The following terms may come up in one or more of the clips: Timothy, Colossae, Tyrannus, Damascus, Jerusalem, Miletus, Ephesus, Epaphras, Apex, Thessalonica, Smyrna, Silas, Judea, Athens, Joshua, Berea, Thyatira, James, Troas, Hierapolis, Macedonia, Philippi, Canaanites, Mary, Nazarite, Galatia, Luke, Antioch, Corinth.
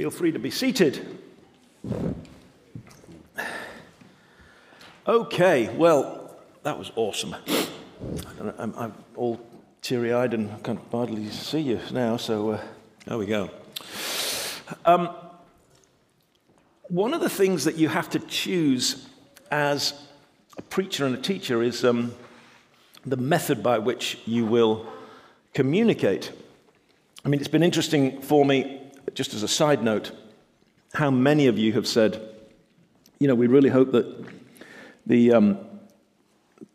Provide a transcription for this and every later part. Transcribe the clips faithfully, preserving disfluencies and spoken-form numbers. Feel free to be seated. Okay, well, that was awesome. I'm, I'm all teary-eyed and I can't hardly see you now, so uh, there we go. Um, one of the things that you have to choose as a preacher and a teacher is um, the method by which you will communicate. I mean, it's been interesting for me, just as a side note, how many of you have said, you know, we really hope that the um,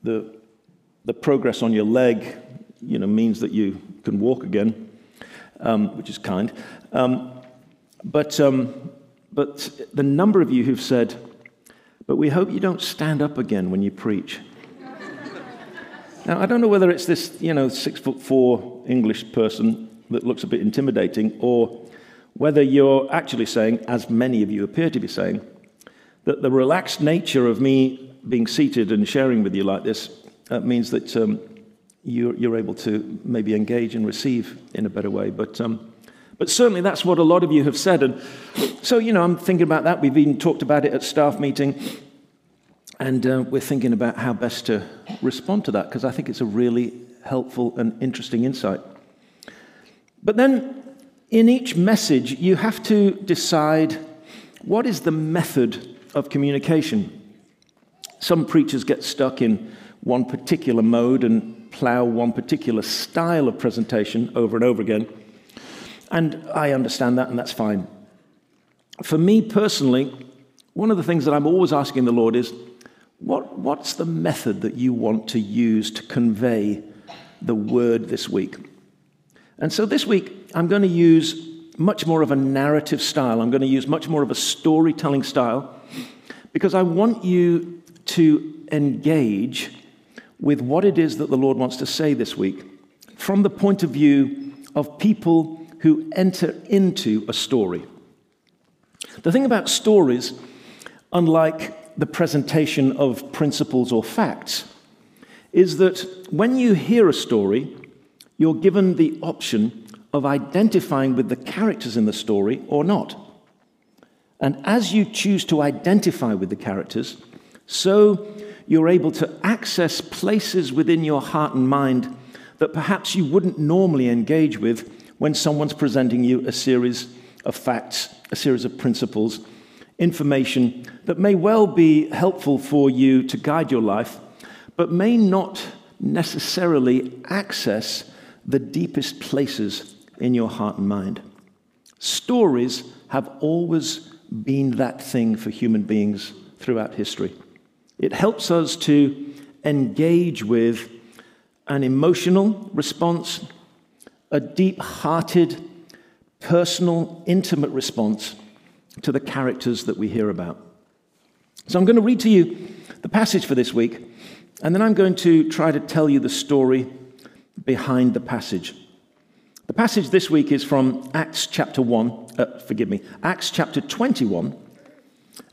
the the progress on your leg, you know, means that you can walk again, um, which is kind. Um, but um, but the number of you who've said, but we hope you don't stand up again when you preach. Now, I don't know whether it's this, you know, six foot four English person that looks a bit intimidating, or whether you're actually saying, as many of you appear to be saying, that the relaxed nature of me being seated and sharing with you like this uh, means that um, you're, you're able to maybe engage and receive in a better way. But um, but certainly that's what a lot of you have said. And so, you know, I'm thinking about that. We've even talked about it at staff meeting. And uh, we're thinking about how best to respond to that, because I think it's a really helpful and interesting insight. But then, in each message, you have to decide what is the method of communication. Some preachers get stuck in one particular mode and plow one particular style of presentation over and over again. And I understand that, and that's fine. For me personally, one of the things that I'm always asking the Lord is, what, what's the method that you want to use to convey the word this week? And so this week, I'm going to use much more of a narrative style. I'm going to use much more of a storytelling style, because I want you to engage with what it is that the Lord wants to say this week from the point of view of people who enter into a story. The thing about stories, unlike the presentation of principles or facts, is that when you hear a story, you're given the option of identifying with the characters in the story or not. And as you choose to identify with the characters, so you're able to access places within your heart and mind that perhaps you wouldn't normally engage with when someone's presenting you a series of facts, a series of principles, information that may well be helpful for you to guide your life, but may not necessarily access the deepest places in your heart and mind. Stories have always been that thing for human beings throughout history. It helps us to engage with an emotional response, a deep-hearted, personal, intimate response to the characters that we hear about. So I'm going to read to you the passage for this week, and then I'm going to try to tell you the story behind the passage. The passage this week is from Acts chapter one, uh, forgive me, Acts chapter twenty-one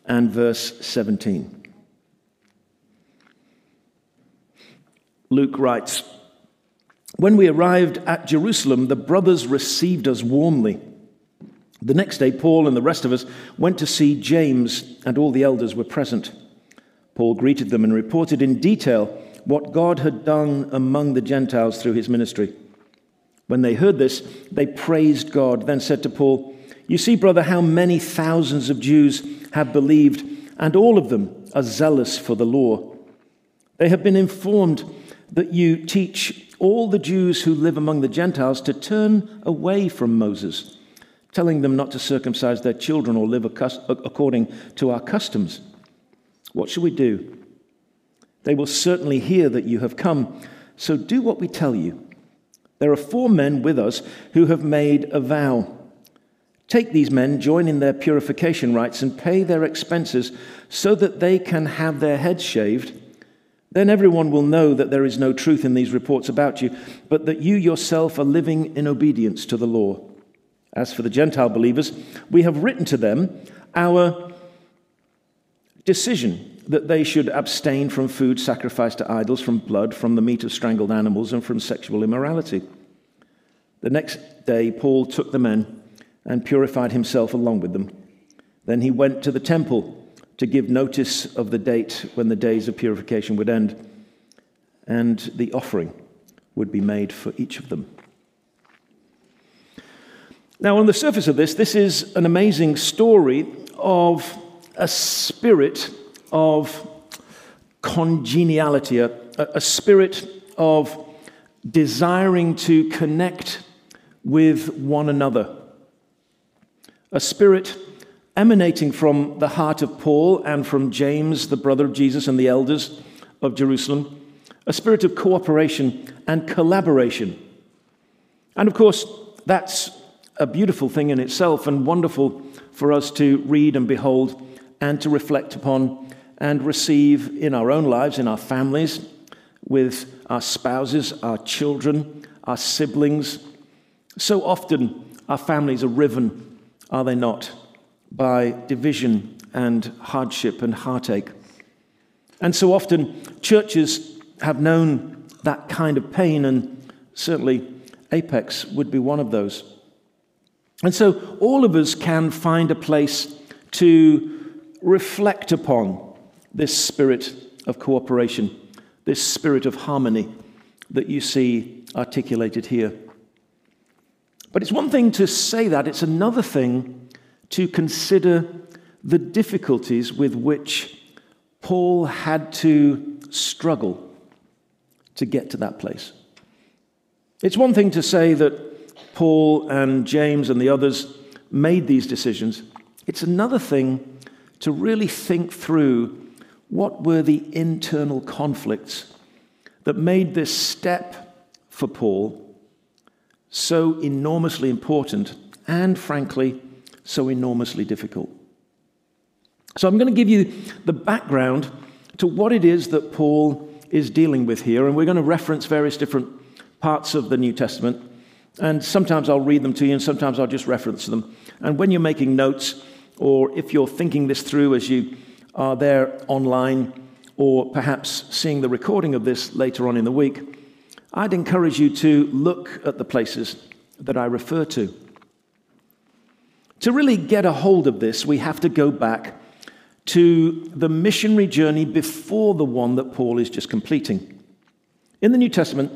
and verse seventeen. Luke writes, "When we arrived at Jerusalem, the brothers received us warmly. The next day, Paul and the rest of us went to see James, and all the elders were present. Paul greeted them and reported in detail what God had done among the Gentiles through his ministry. When they heard this, they praised God, then said to Paul, 'You see, brother, how many thousands of Jews have believed, and all of them are zealous for the law. They have been informed that you teach all the Jews who live among the Gentiles to turn away from Moses, telling them not to circumcise their children or live according to our customs. What shall we do? They will certainly hear that you have come, so do what we tell you. There are four men with us who have made a vow. Take these men, join in their purification rites, and pay their expenses so that they can have their heads shaved. Then everyone will know that there is no truth in these reports about you, but that you yourself are living in obedience to the law. As for the Gentile believers, we have written to them our decision that they should abstain from food sacrificed to idols, from blood, from the meat of strangled animals, and from sexual immorality.' The next day, Paul took the men and purified himself along with them. Then he went to the temple to give notice of the date when the days of purification would end, and the offering would be made for each of them. Now, on the surface of this, this is an amazing story of a spirit of congeniality, a, a spirit of desiring to connect with one another. A spirit emanating from the heart of Paul and from James, the brother of Jesus, and the elders of Jerusalem. A spirit of cooperation and collaboration. And of course, that's a beautiful thing in itself and wonderful for us to read and behold and to reflect upon and receive in our own lives, in our families, with our spouses, our children, our siblings. So often our families are riven, are they not, by division and hardship and heartache. And so often churches have known that kind of pain, and certainly Apex would be one of those. And so all of us can find a place to reflect upon this spirit of cooperation, this spirit of harmony that you see articulated here. But it's one thing to say that, it's another thing to consider the difficulties with which Paul had to struggle to get to that place. It's one thing to say that Paul and James and the others made these decisions. It's another thing to really think through what were the internal conflicts that made this step for Paul so enormously important and, frankly, so enormously difficult. So I'm going to give you the background to what it is that Paul is dealing with here, and we're going to reference various different parts of the New Testament. And sometimes I'll read them to you, and sometimes I'll just reference them. And when you're making notes, or if you're thinking this through as you are there online, or perhaps seeing the recording of this later on in the week, I'd encourage you to look at the places that I refer to. To really get a hold of this, we have to go back to the missionary journey before the one that Paul is just completing. In the New Testament,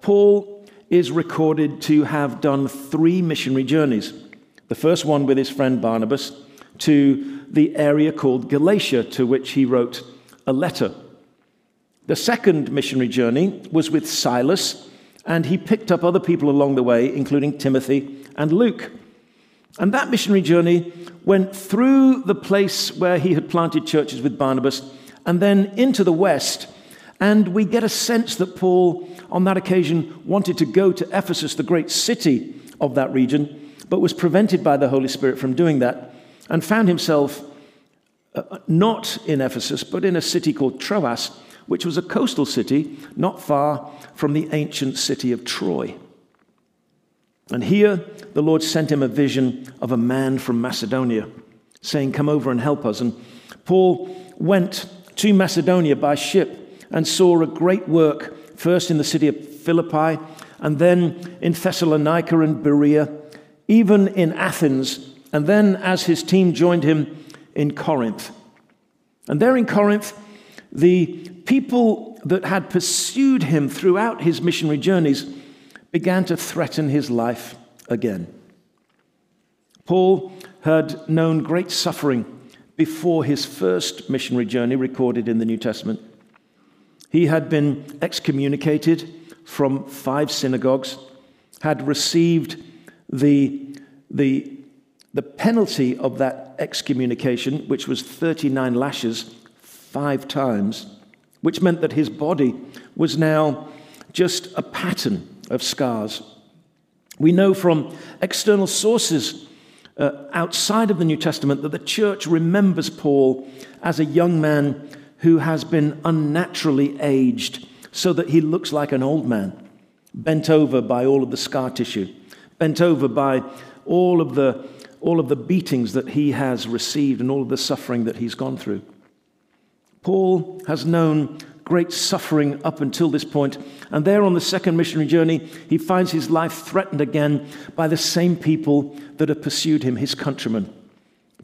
Paul is recorded to have done three missionary journeys. The first one with his friend Barnabas to the area called Galatia, to which he wrote a letter. The second missionary journey was with Silas, and he picked up other people along the way, including Timothy and Luke. And that missionary journey went through the place where he had planted churches with Barnabas, and then into the west. And we get a sense that Paul, on that occasion, wanted to go to Ephesus, the great city of that region, but was prevented by the Holy Spirit from doing that, and found himself uh, not in Ephesus, but in a city called Troas, which was a coastal city not far from the ancient city of Troy. And here the Lord sent him a vision of a man from Macedonia, saying, "Come over and help us." And Paul went to Macedonia by ship and saw a great work, first in the city of Philippi, and then in Thessalonica and Berea, even in Athens, and then as his team joined him in Corinth. And there in Corinth, the people that had pursued him throughout his missionary journeys began to threaten his life again. Paul had known great suffering before his first missionary journey recorded in the New Testament. He had been excommunicated from five synagogues, had received the, the, the penalty of that excommunication, which was thirty-nine lashes, five times, which meant that his body was now just a pattern of scars. We know from external sources uh, outside of the New Testament that the church remembers Paul as a young man who has been unnaturally aged so that he looks like an old man, bent over by all of the scar tissue, bent over by all of the, all of the beatings that he has received and all of the suffering that he's gone through. Paul has known great suffering up until this point. And there on the second missionary journey, he finds his life threatened again by the same people that have pursued him, his countrymen.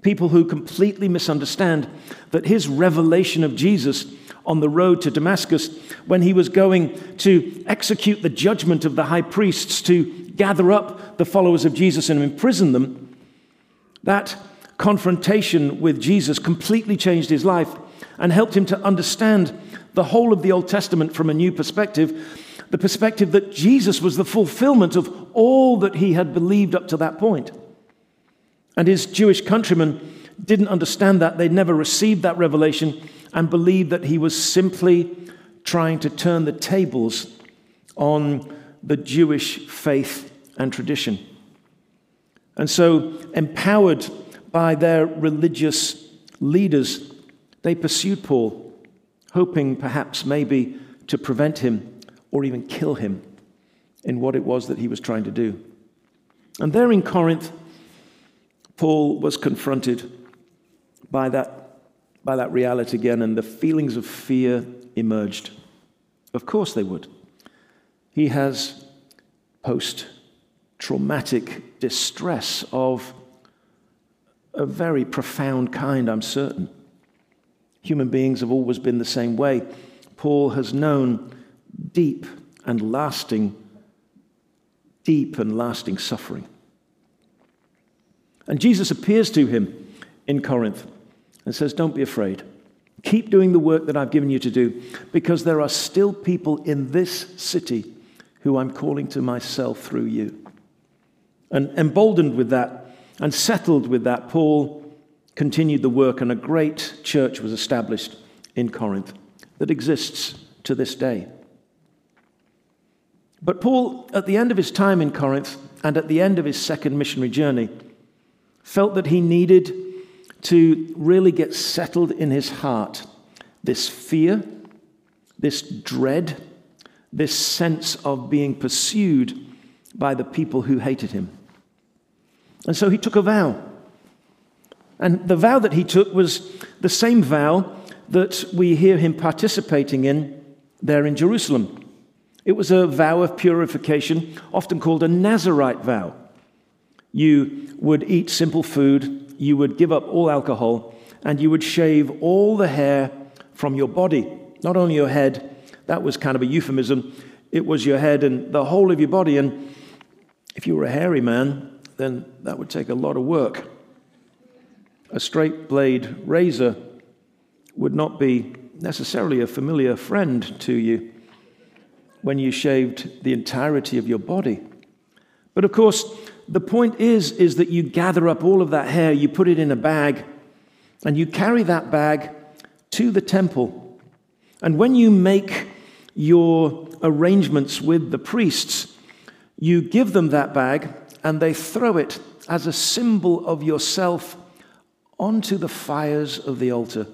People who completely misunderstand that his revelation of Jesus on the road to Damascus, when he was going to execute the judgment of the high priests to gather up the followers of Jesus and imprison them, that confrontation with Jesus completely changed his life and helped him to understand the whole of the Old Testament from a new perspective, the perspective that Jesus was the fulfillment of all that he had believed up to that point. And his Jewish countrymen didn't understand that. They never received that revelation and believed that he was simply trying to turn the tables on the Jewish faith and tradition. And so, empowered by their religious leaders, they pursued Paul, hoping perhaps maybe to prevent him or even kill him in what it was that he was trying to do. And there in Corinth, Paul was confronted by that, by that reality again, and the feelings of fear emerged. Of course they would. He has post-traumatic distress of a very profound kind, I'm certain. Human beings have always been the same way. Paul has known deep and lasting, deep and lasting suffering. And Jesus appears to him in Corinth and says, don't be afraid. Keep doing the work that I've given you to do, because there are still people in this city who I'm calling to myself through you. And emboldened with that and settled with that, Paul continued the work, and a great church was established in Corinth that exists to this day. But Paul, at the end of his time in Corinth and at the end of his second missionary journey, felt that he needed to really get settled in his heart this fear, this dread, this sense of being pursued by the people who hated him. And so he took a vow. And the vow that he took was the same vow that we hear him participating in there in Jerusalem. It was a vow of purification, often called a Nazarite vow. You would eat simple food, you would give up all alcohol, and you would shave all the hair from your body, not only your head. That was kind of a euphemism. It was your head and the whole of your body. And if you were a hairy man, then that would take a lot of work. A straight blade razor would not be necessarily a familiar friend to you when you shaved the entirety of your body. But of course, the point is, is that you gather up all of that hair, you put it in a bag, and you carry that bag to the temple. And when you make your arrangements with the priests, you give them that bag, and they throw it as a symbol of yourself onto the fires of the altar.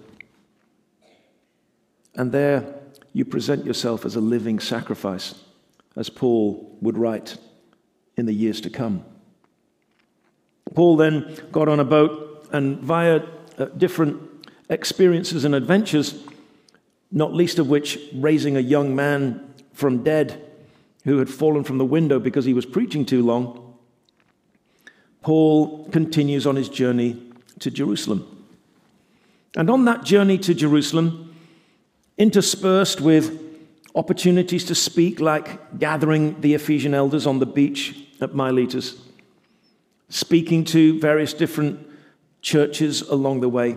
And there you present yourself as a living sacrifice, as Paul would write in the years to come. Paul then got on a boat, and via uh, different experiences and adventures, not least of which raising a young man from dead who had fallen from the window because he was preaching too long, Paul continues on his journey to Jerusalem. And on that journey to Jerusalem, interspersed with opportunities to speak, like gathering the Ephesian elders on the beach at Miletus, speaking to various different churches along the way,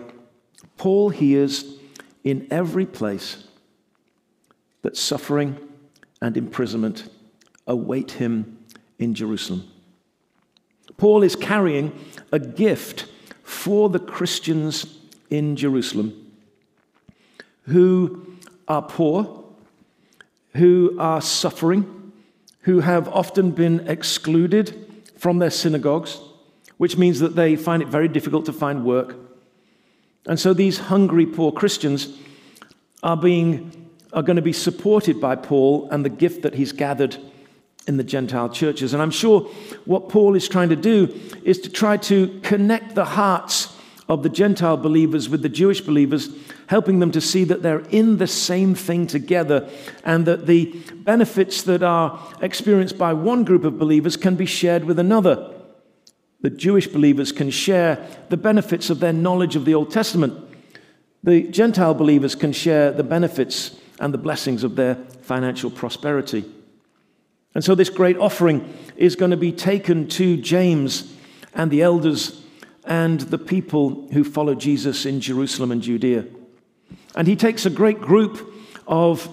Paul hears in every place that suffering and imprisonment await him in Jerusalem. Paul is carrying a gift for the Christians in Jerusalem who are poor, who are suffering, who have often been excluded from their synagogues, which means that they find it very difficult to find work. And so these hungry, poor Christians are being, are going to be supported by Paul and the gift that he's gathered in the Gentile churches. And I'm sure what Paul is trying to do is to try to connect the hearts of the Gentile believers with the Jewish believers, helping them to see that they're in the same thing together and that the benefits that are experienced by one group of believers can be shared with another. The Jewish believers can share the benefits of their knowledge of the Old Testament. The Gentile believers can share the benefits and the blessings of their financial prosperity. And so this great offering is going to be taken to James and the elders and the people who follow Jesus in Jerusalem and Judea. And he takes a great group of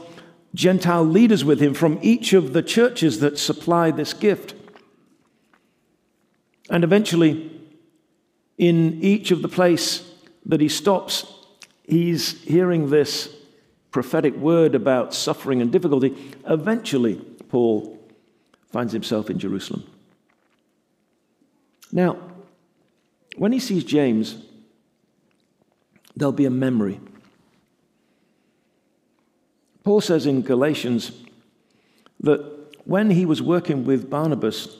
Gentile leaders with him from each of the churches that supplied this gift. And eventually, in each of the place that he stops, he's hearing this prophetic word about suffering and difficulty. Eventually, Paul finds himself in Jerusalem. Now, when he sees James, there'll be a memory. Paul says in Galatians that when he was working with Barnabas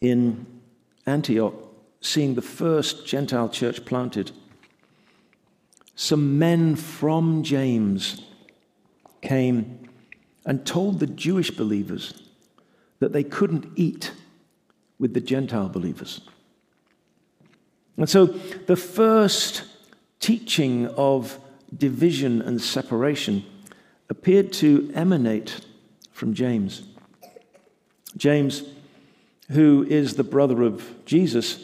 in Antioch, seeing the first Gentile church planted, some men from James came and told the Jewish believers that they couldn't eat with the Gentile believers. And so the first teaching of division and separation appeared to emanate from James. James, who is the brother of Jesus,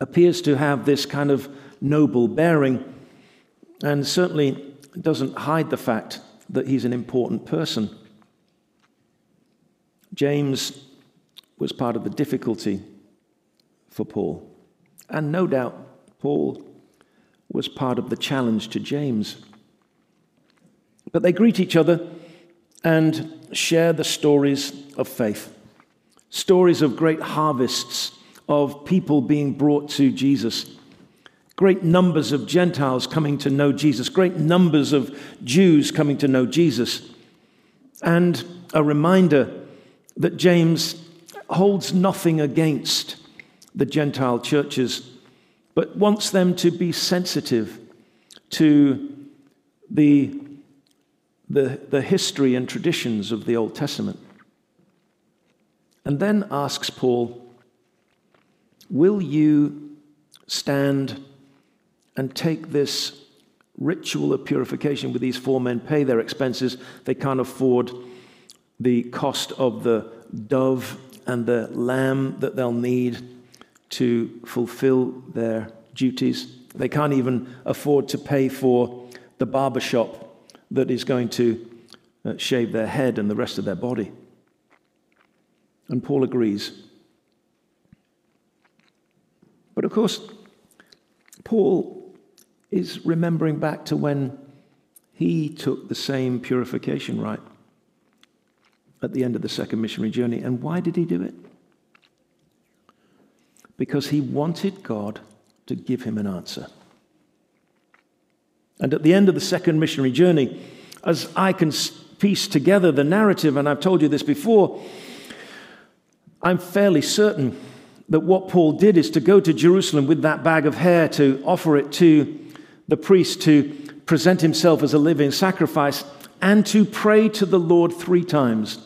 appears to have this kind of noble bearing and certainly doesn't hide the fact that he's an important person. James was part of the difficulty for Paul. And no doubt, Paul was part of the challenge to James. But they greet each other and share the stories of faith, stories of great harvests of people being brought to Jesus, great numbers of Gentiles coming to know Jesus, great numbers of Jews coming to know Jesus, and a reminder that James holds nothing against the Gentile churches, but wants them to be sensitive to the, the, the history and traditions of the Old Testament. And then asks Paul, will you stand and take this ritual of purification with these four men, pay their expenses? They can't afford the cost of the dove and the lamb that they'll need to fulfill their duties. They can't even afford to pay for the barber shop that is going to shave their head and the rest of their body. And Paul agrees. But of course, Paul is remembering back to when he took the same purification rite at the end of the second missionary journey. And why did he do it? Because he wanted God to give him an answer. And at the end of the second missionary journey, as I can piece together the narrative, and I've told you this before, I'm fairly certain that what Paul did is to go to Jerusalem with that bag of hair, to offer it to the priest, to present himself as a living sacrifice, and to pray to the Lord three times.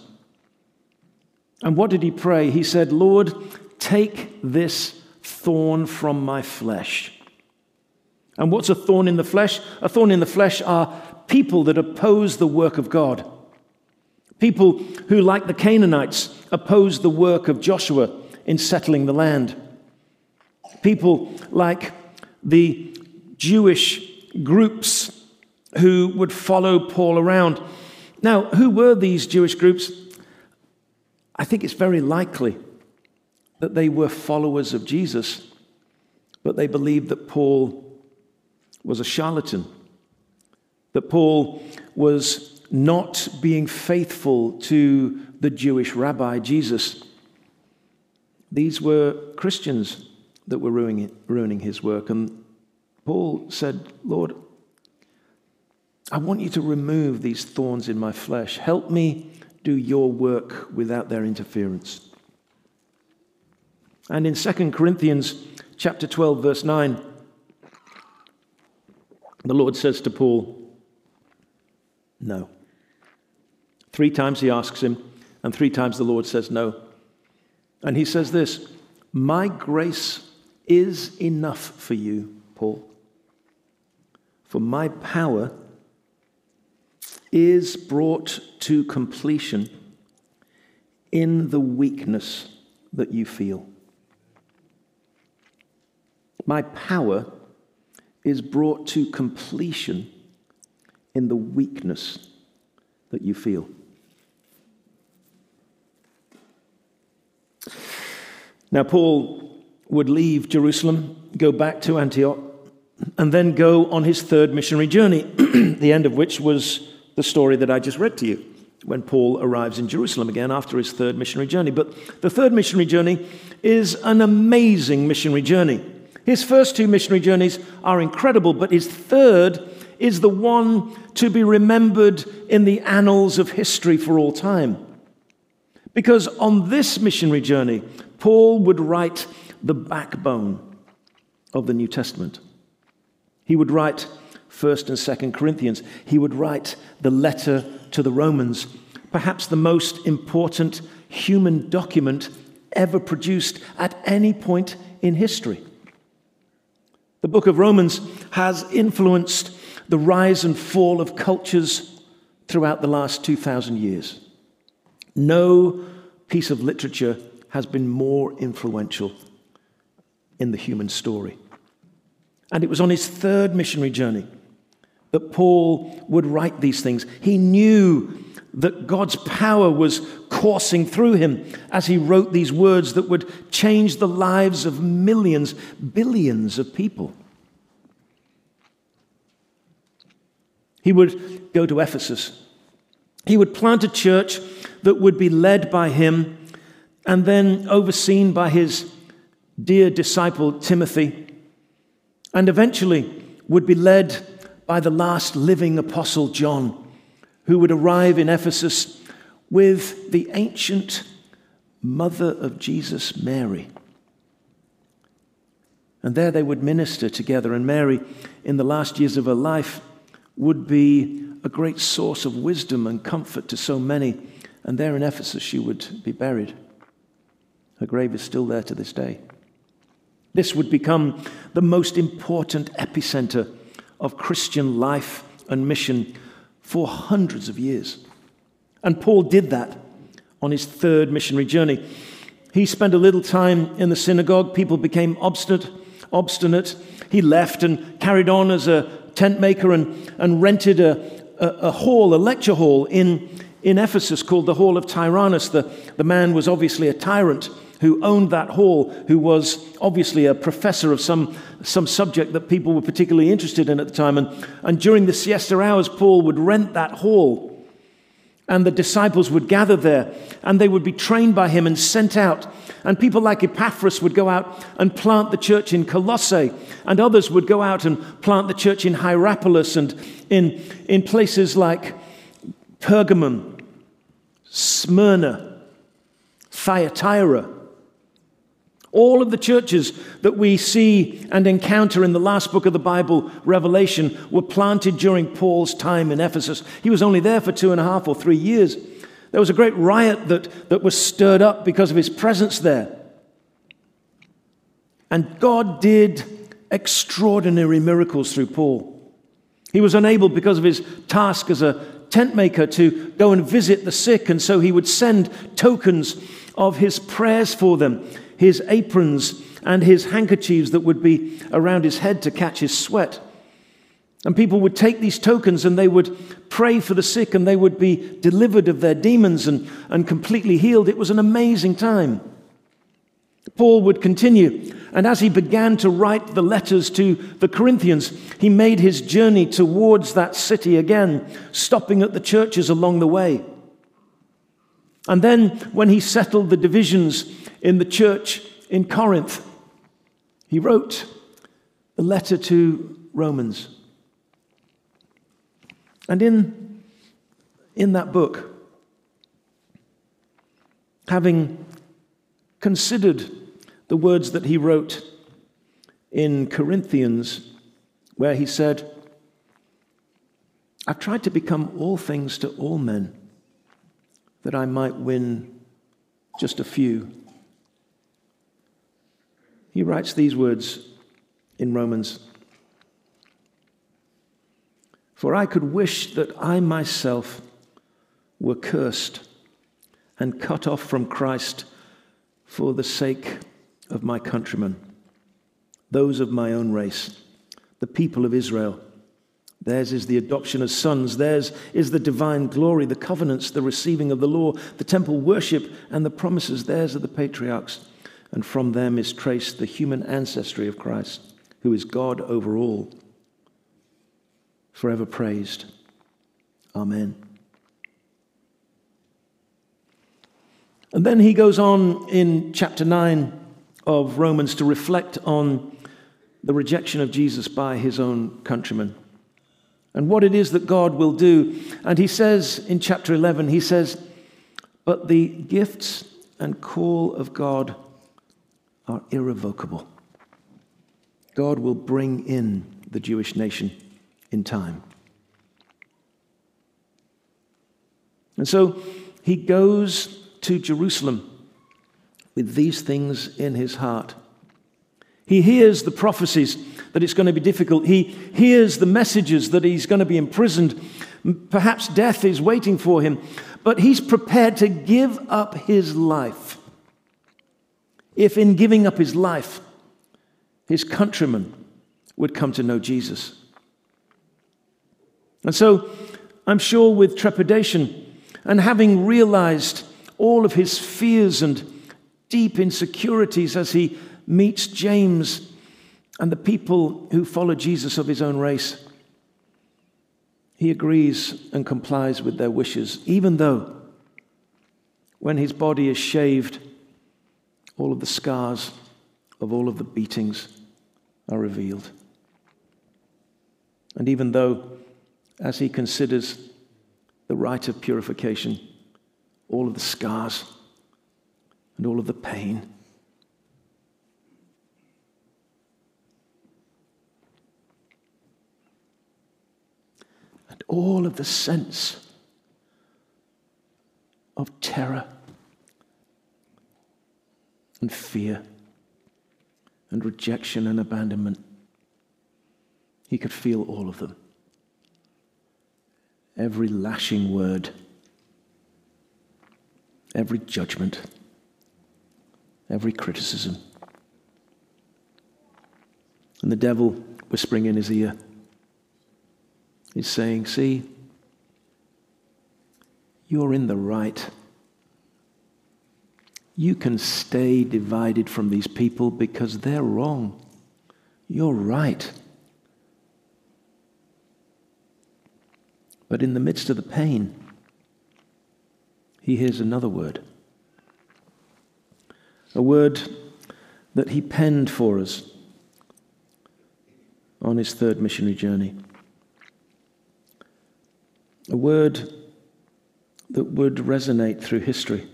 And what did he pray? He said, Lord, take this thorn from my flesh. And what's a thorn in the flesh? A thorn in the flesh are people that oppose the work of God. People who, like the Canaanites, oppose the work of Joshua in settling the land. People like the Jewish groups who would follow Paul around. Now, who were these Jewish groups? I think it's very likely that they were followers of Jesus, but they believed that Paul was a charlatan, that Paul was not being faithful to the Jewish rabbi Jesus. These were Christians that were ruining, ruining his work. And Paul said, Lord, I want you to remove these thorns in my flesh. Help me do your work without their interference. And in Second Corinthians chapter twelve, verse nine, The Lord says to Paul, no. Three times he asks him, and three times the Lord says no. And he says this, my grace is enough for you, Paul, for my power is brought to completion in the weakness that you feel. My power is brought to completion in the weakness that you feel. Now, Paul would leave Jerusalem, go back to Antioch, and then go on his third missionary journey, the end of which was the story that I just read to you, when Paul arrives in Jerusalem again after his third missionary journey. But the third missionary journey is an amazing missionary journey. His first two missionary journeys are incredible, but his third is the one to be remembered in the annals of history for all time. Because on this missionary journey, Paul would write the backbone of the New Testament. He would write First and Second Corinthians. He would write the letter to the Romans, perhaps the most important human document ever produced at any point in history. The book of Romans has influenced the rise and fall of cultures throughout the last two thousand years. No piece of literature has been more influential in the human story. And it was on his third missionary journey that Paul would write these things. He knew that God's power was coursing through him as he wrote these words that would change the lives of millions, billions of people. He would go to Ephesus. He would plant a church that would be led by him and then overseen by his dear disciple Timothy, and eventually would be led by the last living apostle John, who would arrive in Ephesus with the ancient mother of Jesus, Mary. And there they would minister together, and Mary, in the last years of her life, would be a great source of wisdom and comfort to so many. And there in Ephesus she would be buried. Her grave is still there to this day. This would become the most important epicenter of Christian life and mission for hundreds of years. And Paul did that on his third missionary journey. He spent a little time in the synagogue. People became obstinate. obstinate. He left and carried on as a tent maker and, and rented a, a, a hall, a lecture hall in, in Ephesus called the Hall of Tyrannus. The, the man was obviously a tyrant who owned that hall, who was obviously a professor of some, some subject that people were particularly interested in at the time. And, and during the siesta hours, Paul would rent that hall, and the disciples would gather there, and they would be trained by him and sent out. And people like Epaphras would go out and plant the church in Colossae, and others would go out and plant the church in Hierapolis and in, in places like Pergamon, Smyrna, Thyatira. All of the churches that we see and encounter in the last book of the Bible, Revelation, were planted during Paul's time in Ephesus. He was only there for two and a half or three years. There was a great riot that, that was stirred up because of his presence there. And God did extraordinary miracles through Paul. He was unable, because of his task as a tent maker, to go and visit the sick, and so he would send tokens of his prayers for them, his aprons and his handkerchiefs that would be around his head to catch his sweat. And people would take these tokens and they would pray for the sick, and they would be delivered of their demons and, and completely healed. It was an amazing time. Paul would continue, and as he began to write the letters to the Corinthians, he made his journey towards that city again, stopping at the churches along the way. And then when he settled the divisions in the church in Corinth, he wrote the letter to Romans. And in, in that book, having considered the words that he wrote in Corinthians, where he said, I've tried to become all things to all men, that I might win just a few. He writes these words in Romans. For I could wish that I myself were cursed and cut off from Christ for the sake of my countrymen, those of my own race, the people of Israel. Theirs is the adoption as sons. Theirs is the divine glory, the covenants, the receiving of the law, the temple worship, and the promises. Theirs are the patriarchs. And from them is traced the human ancestry of Christ, who is God over all, forever praised. Amen. And then he goes on in chapter nine of Romans to reflect on the rejection of Jesus by his own countrymen, and what it is that God will do. And he says in chapter eleven, he says, but the gifts and call of God are irrevocable. God will bring in the Jewish nation in time. And so he goes to Jerusalem with these things in his heart. He hears the prophecies that it's going to be difficult. He hears the messages that he's going to be imprisoned. Perhaps death is waiting for him. But he's prepared to give up his life, if in giving up his life, his countrymen would come to know Jesus. And so, I'm sure with trepidation, and having realized all of his fears and deep insecurities as he meets James and the people who follow Jesus of his own race, he agrees and complies with their wishes, even though when his body is shaved, all of the scars of all of the beatings are revealed. And even though, as he considers the rite of purification, all of the scars and all of the pain. And all of the sense of terror and fear and rejection and abandonment. He could feel all of them. Every lashing word, every judgment, every criticism. And the devil whispering in his ear is saying, see, you're in the right. You can stay divided from these people because they're wrong. You're right. But in the midst of the pain, he hears another word. A word that he penned for us on his third missionary journey. A word that would resonate through history.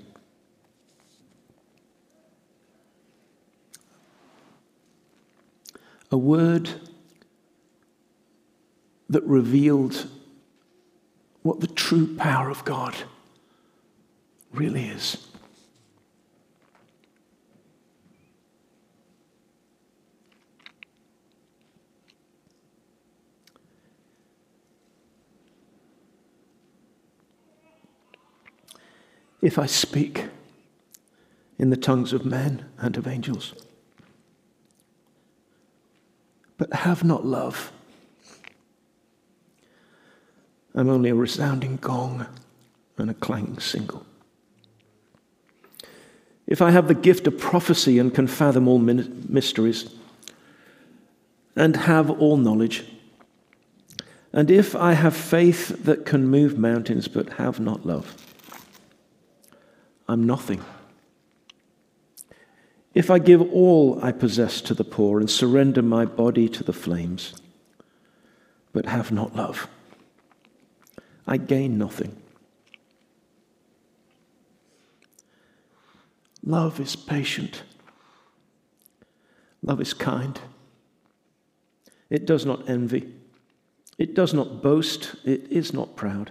A word that revealed what the true power of God really is. If I speak in the tongues of men and of angels, but have not love, I'm only a resounding gong and a clanging cymbal. If I have the gift of prophecy and can fathom all mysteries, and have all knowledge, and if I have faith that can move mountains but have not love, I'm nothing. If I give all I possess to the poor and surrender my body to the flames, but have not love, I gain nothing. Love is patient. Love is kind. It does not envy. It does not boast. It is not proud.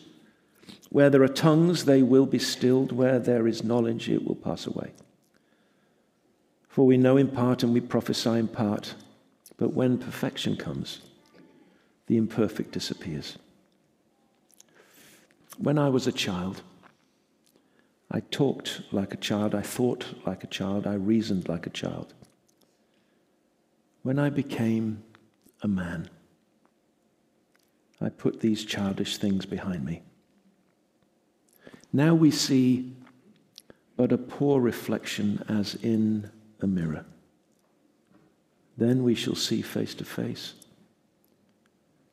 Where there are tongues, they will be stilled. Where there is knowledge, it will pass away. For we know in part and we prophesy in part. But when perfection comes, the imperfect disappears. When I was a child, I talked like a child, I thought like a child, I reasoned like a child. When I became a man, I put these childish things behind me. Now we see but a poor reflection as in a mirror. Then we shall see face to face.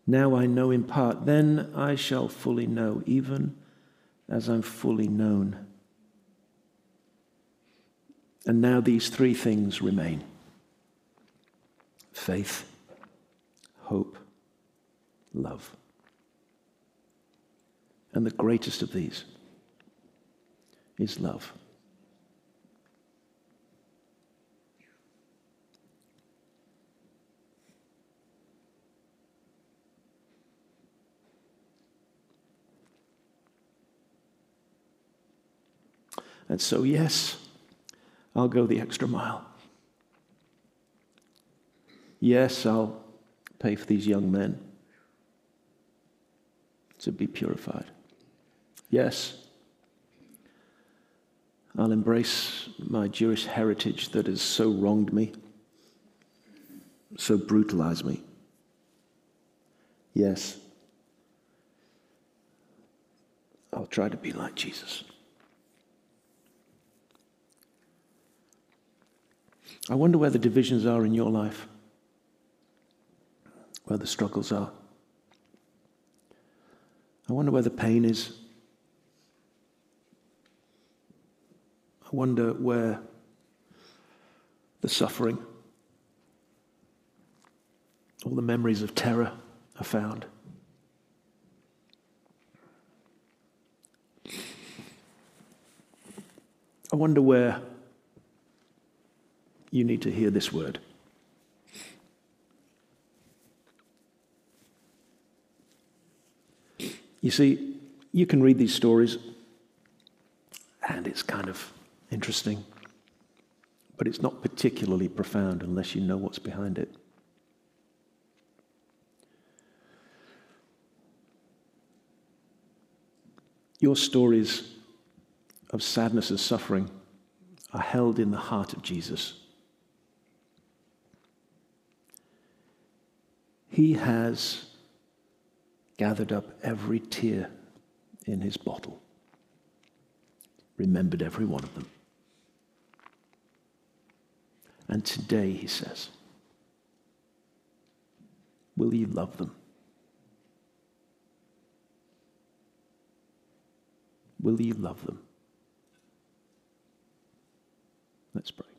Now I know in part, then I shall fully know, even as I'm fully known. And now these three things remain: faith, hope, love. And the greatest of these is love. And so, yes, I'll go the extra mile. Yes, I'll pay for these young men to be purified. Yes, I'll embrace my Jewish heritage that has so wronged me, so brutalized me. Yes, I'll try to be like Jesus. I wonder where the divisions are in your life, where the struggles are. I wonder where the pain is. I wonder where the suffering or the memories of terror are found. I wonder where you need to hear this word. You see, you can read these stories, and it's kind of interesting, but it's not particularly profound unless you know what's behind it. Your stories of sadness and suffering are held in the heart of Jesus. He has gathered up every tear in his bottle, remembered every one of them. And today, he says, will you love them? Will you love them? Let's pray.